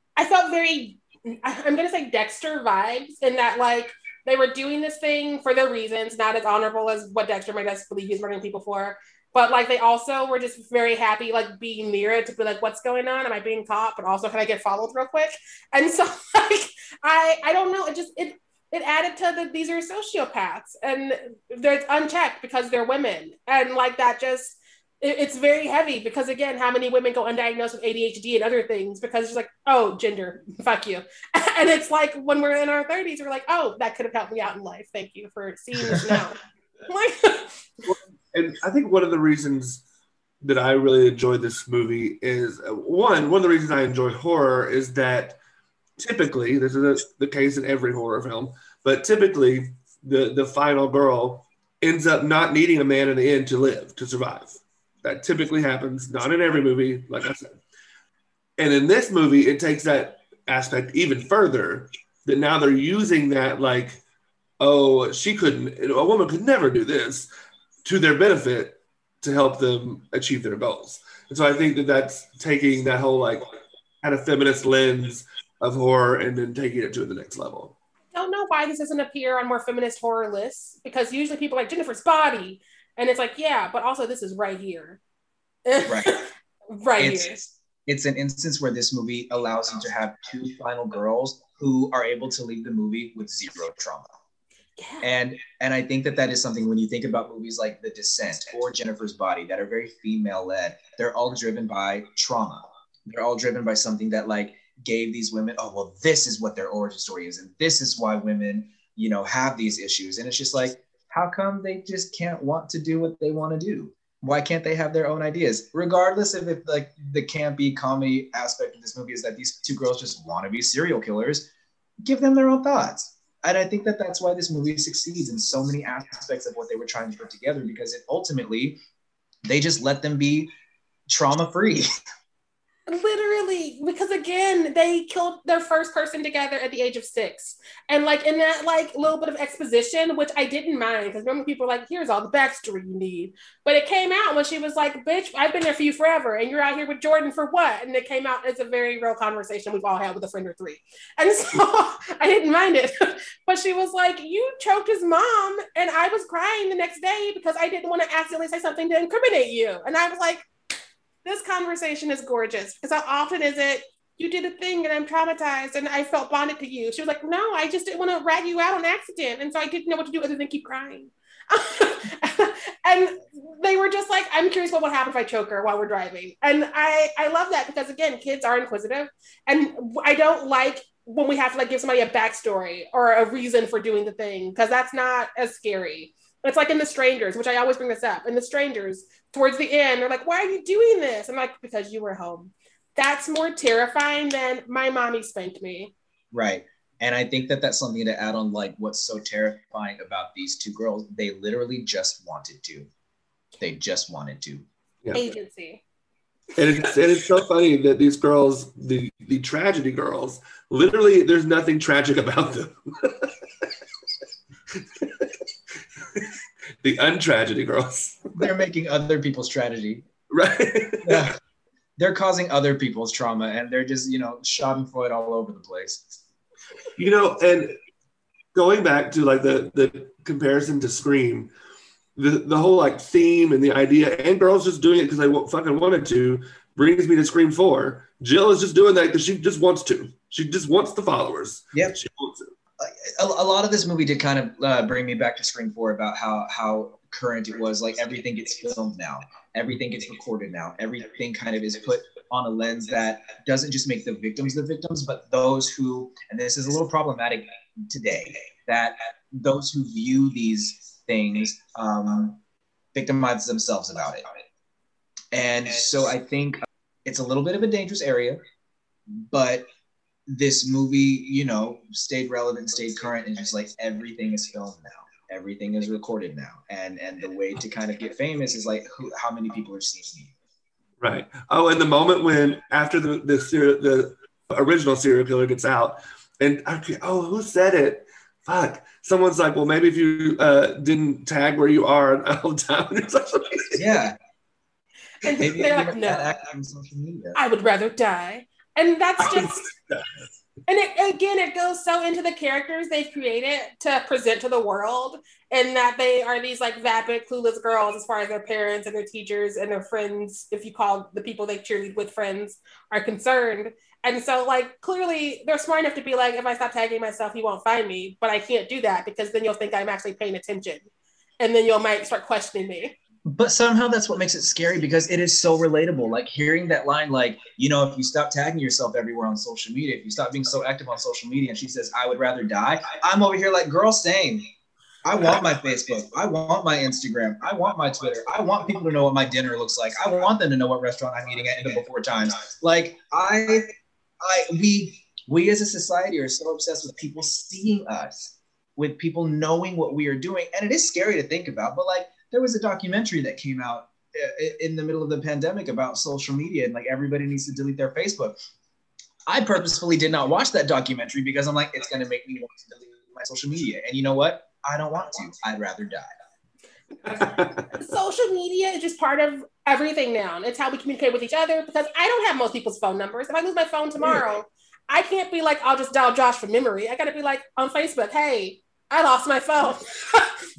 I'm going to say Dexter vibes, in that, like, they were doing this thing for their reasons, not as honorable as what Dexter made us believe he's murdering people for, but, like, they also were just very happy, like, being near it, to be like, what's going on? Am I being caught? But also, can I get followed real quick? And so, like, I don't know. It added to these are sociopaths and they're unchecked because they're women. And like that just, it's very heavy, because again, how many women go undiagnosed with ADHD and other things because it's just like, oh, gender, fuck you. And it's like, when we're in our 30s, we're like, oh, that could have helped me out in life. Thank you for seeing this now. And I think one of the reasons that I really enjoy this movie is, one of the reasons I enjoy horror is that typically, this is the case in every horror film, but typically the final girl ends up not needing a man in the end to live, to survive. That typically happens, not in every movie, like I said. And in this movie, it takes that aspect even further, that now they're using that like, oh, she couldn't, a woman could never do this, to their benefit, to help them achieve their goals. And so I think that that's taking that whole like kind of feminist lens of horror and then taking it to the next level. I don't know why this doesn't appear on more feminist horror lists, because usually people are like Jennifer's Body, and it's like, yeah, but also this is right here. Right. Here. It's an instance where this movie allows you to have two final girls who are able to leave the movie with zero trauma. Yeah. And I think that that is something when you think about movies like The Descent or Jennifer's Body that are very female-led, they're all driven by trauma. They're all driven by something that like gave these women, oh, well, this is what their origin story is. And this is why women, you know, have these issues. And it's just like, how come they just can't want to do what they want to do? Why can't they have their own ideas? Regardless of if like the campy comedy aspect of this movie is that these two girls just want to be serial killers, give them their own thoughts. And I think that that's why this movie succeeds in so many aspects of what they were trying to put together, because it ultimately, they just let them be trauma-free. Literally, because again, they killed their first person together at the age of 6. And like in that like little bit of exposition, which I didn't mind, because remember people were like, here's all the backstory you need. But it came out when she was like, bitch, I've been there for you forever and you're out here with Jordan for what? And it came out as a very real conversation we've all had with a friend or 3. And so I didn't mind it. But she was like, you choked his mom, and I was crying the next day because I didn't want to accidentally say something to incriminate you. And I was like, this conversation is gorgeous, because how often is it, you did a thing and I'm traumatized and I felt bonded to you. She was like, no, I just didn't want to rat you out on accident. And so I didn't know what to do other than keep crying. And they were just like, I'm curious what would happen if I choke her while we're driving. And I love that, because again, kids are inquisitive. And I don't like when we have to like give somebody a backstory or a reason for doing the thing, because that's not as scary. It's like in The Strangers, which I always bring this up. In The Strangers, towards the end, they're like, why are you doing this? I'm like, because you were home. That's more terrifying than my mommy spanked me. Right. And I think that that's something to add on, like, what's so terrifying about these two girls. They literally just wanted to. They just wanted to. Yeah. Agency. And it's so funny that these girls, the tragedy girls, literally there's nothing tragic about them. The untragedy girls. They're making other people's tragedy. Right. Yeah. They're causing other people's trauma, and they're just, you know, schadenfreude all over the place. You know, and going back to like the comparison to Scream, the whole like theme and the idea, and girls just doing it because they fucking wanted to, brings me to Scream 4. Jill is just doing that because she just wants to. She just wants the followers. Yeah. She wants it. A lot of this movie did kind of bring me back to Scream 4 about how current it was. Like, everything gets filmed now. Everything gets recorded now. Everything kind of is put on a lens that doesn't just make the victims, but those who, and this is a little problematic today, that those who view these things victimize themselves about it. And so I think it's a little bit of a dangerous area, but this movie, you know, stayed relevant, stayed current, and just like everything is filmed now, everything is recorded now, and the way to kind of get famous is like how many people are seeing you. Right. Oh, and the moment when after the original serial killer gets out, and who said it? Fuck. Someone's like, well, maybe if you didn't tag where you are the whole time. Yeah. And maybe they're like, no, on social media. I would rather die. And that's just, and it, again, it goes so into the characters they've created to present to the world, and that they are these like vapid, clueless girls as far as their parents and their teachers and their friends, if you call the people they cheerlead with friends, are concerned. And so like, clearly they're smart enough to be like, if I stop tagging myself, you won't find me, but I can't do that because then you'll think I'm actually paying attention. And then you might start questioning me. But somehow that's what makes it scary, because it is so relatable. Like hearing that line, like, you know, if you stop tagging yourself everywhere on social media, if you stop being so active on social media, and she says, I would rather die. I'm over here like, girl, same. I want my Facebook. I want my Instagram. I want my Twitter. I want people to know what my dinner looks like. I want them to know what restaurant I'm eating at before times. Like we as a society are so obsessed with people seeing us, with people knowing what we are doing. And it is scary to think about, but like there was a documentary that came out in the middle of the pandemic about social media and like everybody needs to delete their Facebook. I purposefully did not watch that documentary because I'm like, it's going to make me want to delete my social media. And you know what? I don't want to. I'd rather die. Social media is just part of everything now. It's how we communicate with each other because I don't have most people's phone numbers. If I lose my phone tomorrow, I can't be like, I'll just dial Josh from memory. I got to be like on Facebook, hey, I lost my phone.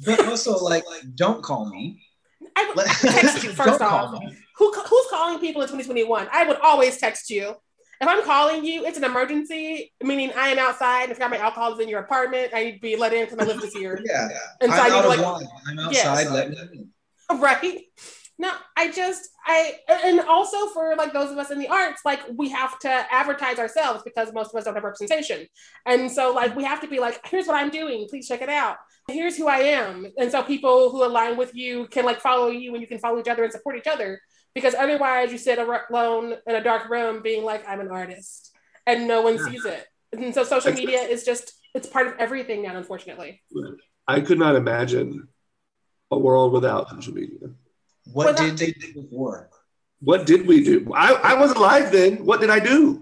But also like, don't call me. I would text you first off. Who's calling people in 2021? I would always text you. If I'm calling you, it's an emergency, meaning I am outside and I forgot my alcohol is in your apartment. I need to be let in because my lift is here. Yeah. And so I'm outside, let me in. Right? No, and also for like those of us in the arts, like we have to advertise ourselves because most of us don't have representation. And so like, we have to be like, here's what I'm doing. Please check it out. Here's who I am. And so people who align with you can like follow you and you can follow each other and support each other. Because otherwise you sit alone in a dark room being like, I'm an artist and no one sees it. And so social media is just, it's part of everything now, unfortunately. I could not imagine a world without social media. What did they do before? What did we do? I was alive then. What did I do?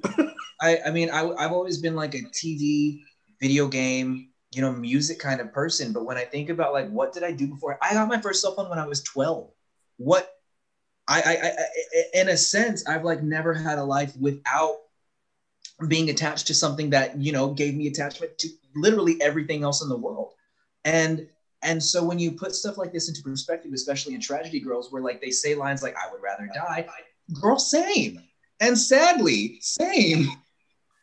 I've always been like a TV, video game, you know, music kind of person. But when I think about like, what did I do before? I got my first cell phone when I was 12. What? I in a sense, I've like never had a life without being attached to something that, you know, gave me attachment to literally everything else in the world. And so when you put stuff like this into perspective, especially in Tragedy Girls, where like they say lines like, I would rather die, girl, same. And sadly, same.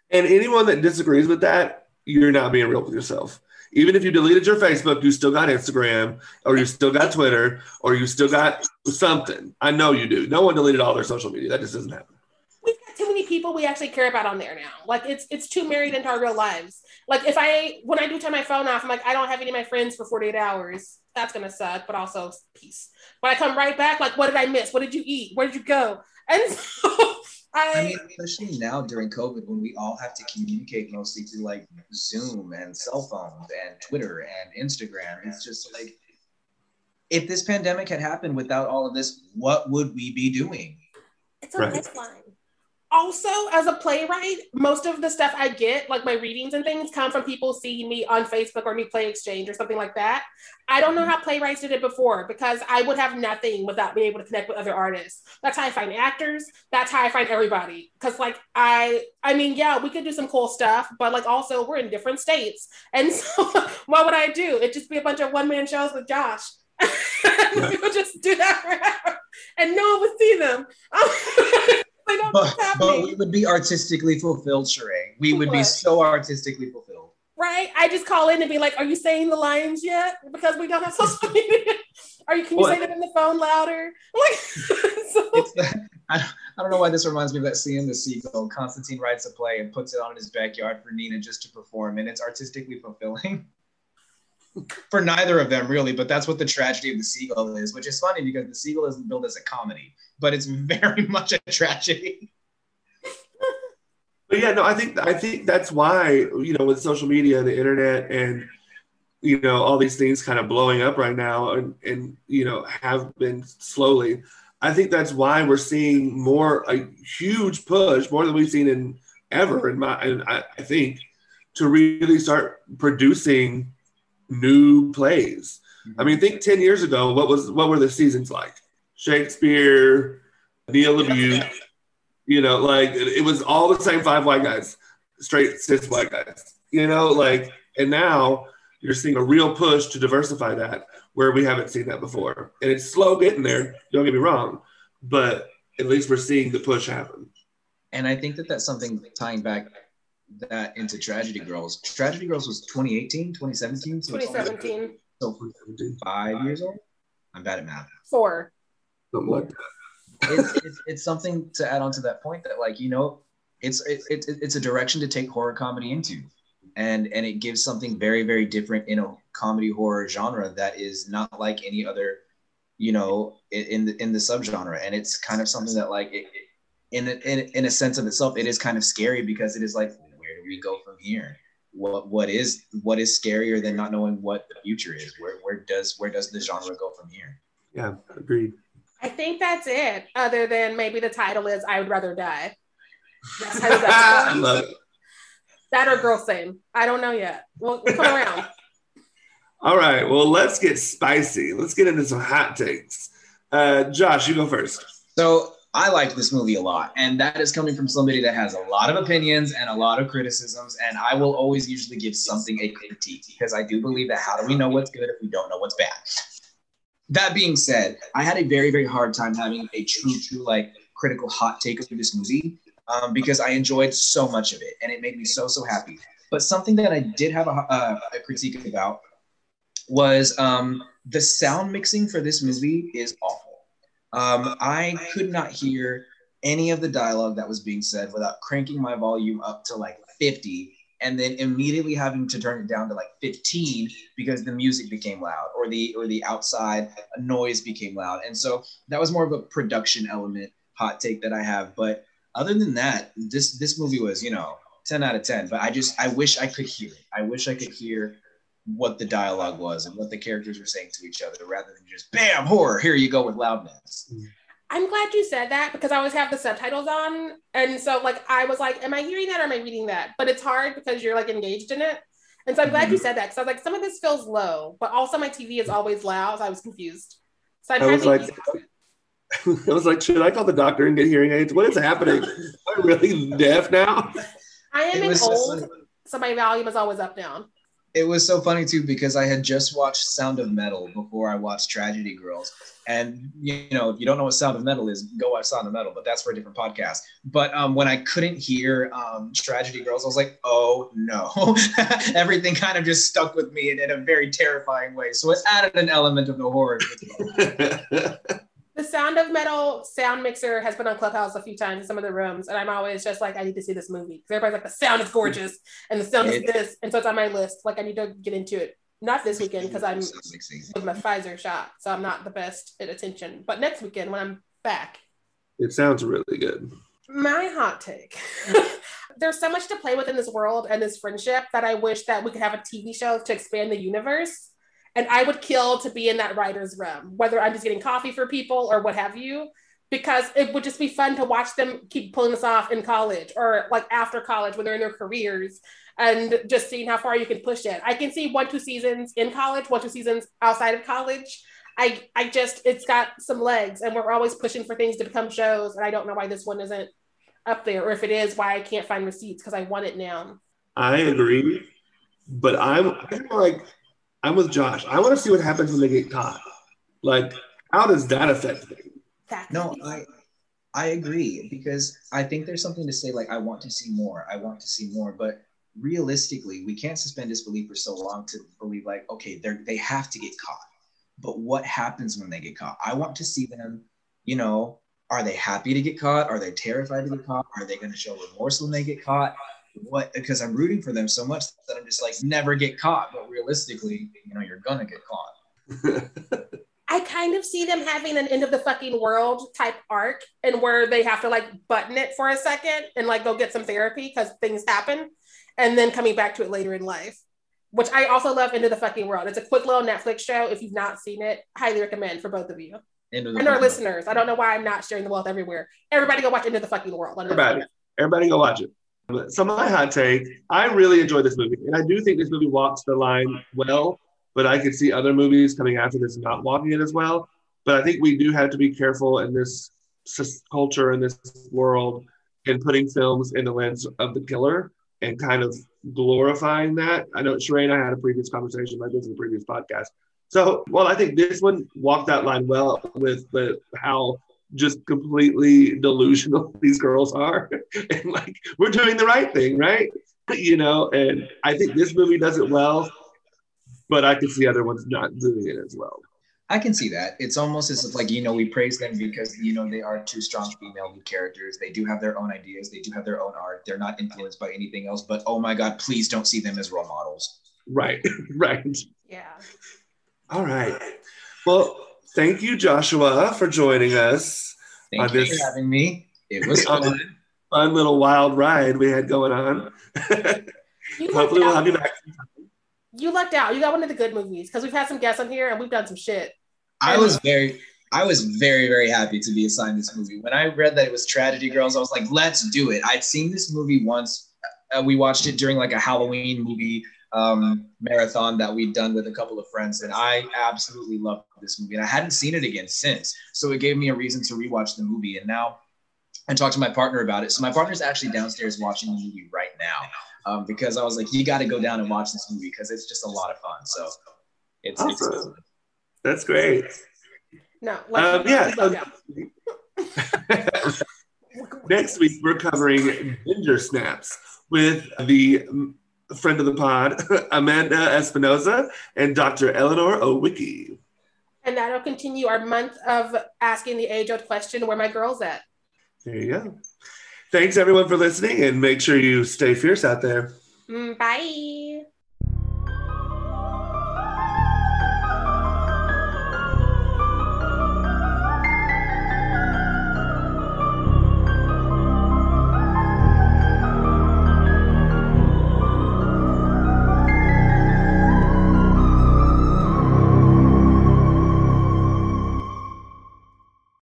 And anyone that disagrees with that, you're not being real with yourself. Even if you deleted your Facebook, you still got Instagram, or you still got Twitter, or you still got something. I know you do. No one deleted all their social media. That just doesn't happen. We've got too many people we actually care about on there now. Like it's too married into our real lives. Like when I do turn my phone off, I'm like, I don't have any of my friends for 48 hours. That's going to suck, but also peace. When I come right back, like, what did I miss? What did you eat? Where did you go? And so... I mean, especially now during COVID, when we all have to communicate mostly through like Zoom and cell phones and Twitter and Instagram, it's just like, if this pandemic had happened without all of this, what would we be doing? It's a lifeline. Also, as a playwright, most of the stuff I get, like my readings and things, come from people seeing me on Facebook or New Play Exchange or something like that. I don't know how playwrights did it before because I would have nothing without being able to connect with other artists. That's how I find actors. That's how I find everybody. Because like, I mean, yeah, we could do some cool stuff, but like also we're in different states. And so what would I do? It'd just be a bunch of one-man shows with Josh. We would just do that forever. And no one would see them. But we would be artistically fulfilled, Sheree. We would be so artistically fulfilled. Right? I just call in and be like, are you saying the lines yet? Because we don't have social media. Can you say that in the phone louder? Like, so. I don't know why this reminds me of that scene in The Seagull. Constantine writes a play and puts it on in his backyard for Nina just to perform. And it's artistically fulfilling. For neither of them, really, but that's what the tragedy of The Seagull is, which is funny because The Seagull isn't billed as a comedy, but it's very much a tragedy. But yeah, no, I think that's why, you know, with social media and the internet and, you know, all these things kind of blowing up right now and you know, have been slowly, I think that's why we're seeing a huge push, more than we've seen in ever, I think, to really start producing new plays. I mean, think 10 years ago, what were the seasons like? Shakespeare, Neil LaBute, you know, like it was all the same five white guys, straight cis white guys, you know, like, and now you're seeing a real push to diversify that where we haven't seen that before. And it's slow getting there, don't get me wrong, but at least we're seeing the push happen. And I think that that's something tying back that into Tragedy Girls. Tragedy Girls was 2018, 2017? So 2017. So 5 years old? I'm bad at math. 4. Something like that. It's something to add on to that point that like, you know, it's a direction to take horror comedy into. and it gives something very, very different in a comedy horror genre that is not like any other, you know, in the subgenre. And it's kind of something that, like, in a sense of itself, it is kind of scary, because it is like, where do we go from here? What is scarier than not knowing what the future is? Where does the genre go from here? Yeah, agreed. I think that's it. Other than maybe the title is "I Would Rather Die." I love it. That or Girl Same. I don't know yet. We'll come around. All right. Well, let's get spicy. Let's get into some hot takes. Josh, you go first. So I liked this movie a lot, and that is coming from somebody that has a lot of opinions and a lot of criticisms, and I will always usually give something a critique, because I do believe that how do we know what's good if we don't know what's bad? That being said, I had a very, very hard time having a true, like, critical hot take of this movie, because I enjoyed so much of it, and it made me so, so happy. But something that I did have a critique about was the sound mixing for this movie is awful. I could not hear any of the dialogue that was being said without cranking my volume up to like 50 and then immediately having to turn it down to like 15 because the music became loud or the outside noise became loud. And so that was more of a production element hot take that I have. But other than that, this movie was, you know, 10 out of 10. But I wish I could hear it. I wish I could hear what the dialogue was and what the characters were saying to each other, rather than just bam, horror, here you go with loudness. I'm glad you said that, because I always have the subtitles on, and so like I was like, am I hearing that or am I reading that? But it's hard because you're like engaged in it, and so I'm glad you said that, because I was like, some of this feels low, but also my TV is always loud, so I was confused. So I was like, should I call the doctor and get hearing aids? What is happening? Am I really deaf now? I am in cold, so my volume is always up down. It was so funny too, because I had just watched Sound of Metal before I watched Tragedy Girls. And, you know, if you don't know what Sound of Metal is, go watch Sound of Metal, but that's for a different podcast. But when I couldn't hear Tragedy Girls, I was like, oh no. Everything kind of just stuck with me in a very terrifying way. So it added an element of the horror. The Sound of Metal sound mixer has been on Clubhouse a few times in some of the rooms, and I'm always just like, I need to see this movie, because everybody's like, the sound is gorgeous and the sound is this, and so it's on my list. Like, I need to get into it. Not this weekend, because I'm with my Pfizer shot, so I'm not the best at attention, but next weekend when I'm back. It sounds really good. My hot take. There's so much to play with in this world and this friendship that I wish that we could have a TV show to expand the universe. And I would kill to be in that writer's room, whether I'm just getting coffee for people or what have you, because it would just be fun to watch them keep pulling this off in college or like after college when they're in their careers and just seeing how far you can push it. I can see 1-2 seasons in college, 1-2 seasons outside of college. I just, it's got some legs, and we're always pushing for things to become shows. And I don't know why this one isn't up there, or if it is, why I can't find receipts, because I want it now. I agree, but I'm with Josh. I want to see what happens when they get caught. Like, how does that affect me? No, I agree, because I think there's something to say, like, I want to see more. But realistically, we can't suspend disbelief for so long to believe, like, okay, they have to get caught. But what happens when they get caught? I want to see them, you know, are they happy to get caught? Are they terrified to get caught? Are they going to show remorse when they get caught? Because I'm rooting for them so much that I'm just like, never get caught. But realistically, you know, you're gonna get caught. I kind of see them having an End of the Fucking World type arc, and where they have to like button it for a second and like go get some therapy because things happen, and then coming back to it later in life, which I also love. End of the Fucking World, it's a quick little Netflix show. If you've not seen it, highly recommend for both of you and our listeners. I don't know why I'm not sharing the wealth everywhere. Everybody go watch End of the Fucking World. Everybody go watch it. So my hot take, I really enjoyed this movie. And I do think this movie walks the line well, but I could see other movies coming after this not walking it as well. But I think we do have to be careful in this culture, in this world, in putting films in the lens of the killer and kind of glorifying that. I know Sheree and I had a previous conversation about this in the previous podcast. So, well, I think this one walked that line well with how just completely delusional these girls are. And like, we're doing the right thing, right? You know, and I think this movie does it well, but I could see other ones not doing it as well. I can see that. It's almost as if, like, you know, we praise them because, you know, they are two strong female lead characters. They do have their own ideas. They do have their own art. They're not influenced by anything else. But, oh, my God, please don't see them as role models. Right, right. Yeah. All right. Well, thank you, Joshua, for joining us. Thank you for having me. It was fun. Fun little wild ride we had going on. Hopefully we'll have you back. You lucked out. You got one of the good movies because we've had some guests on here and we've done some shit. I was very, very happy to be assigned this movie. When I read that it was Tragedy Girls, I was like, let's do it. I'd seen this movie once. We watched it during like a Halloween movie marathon that we'd done with a couple of friends, and I absolutely loved this movie. And I hadn't seen it again since. So it gave me a reason to rewatch the movie. And now I talked to my partner about it. So my partner's actually downstairs watching the movie right now. Because I was like, you got to go down and watch this movie because it's just a lot of fun. So it's awesome. It's that's great. No, Next week we're covering Ginger Snaps with the friend of the pod, Amanda Espinoza and Dr. Eleanor Owicki. And that'll continue our month of asking the age-old question, where my girl's at? There you go. Thanks, everyone, for listening, and make sure you stay fierce out there. Bye.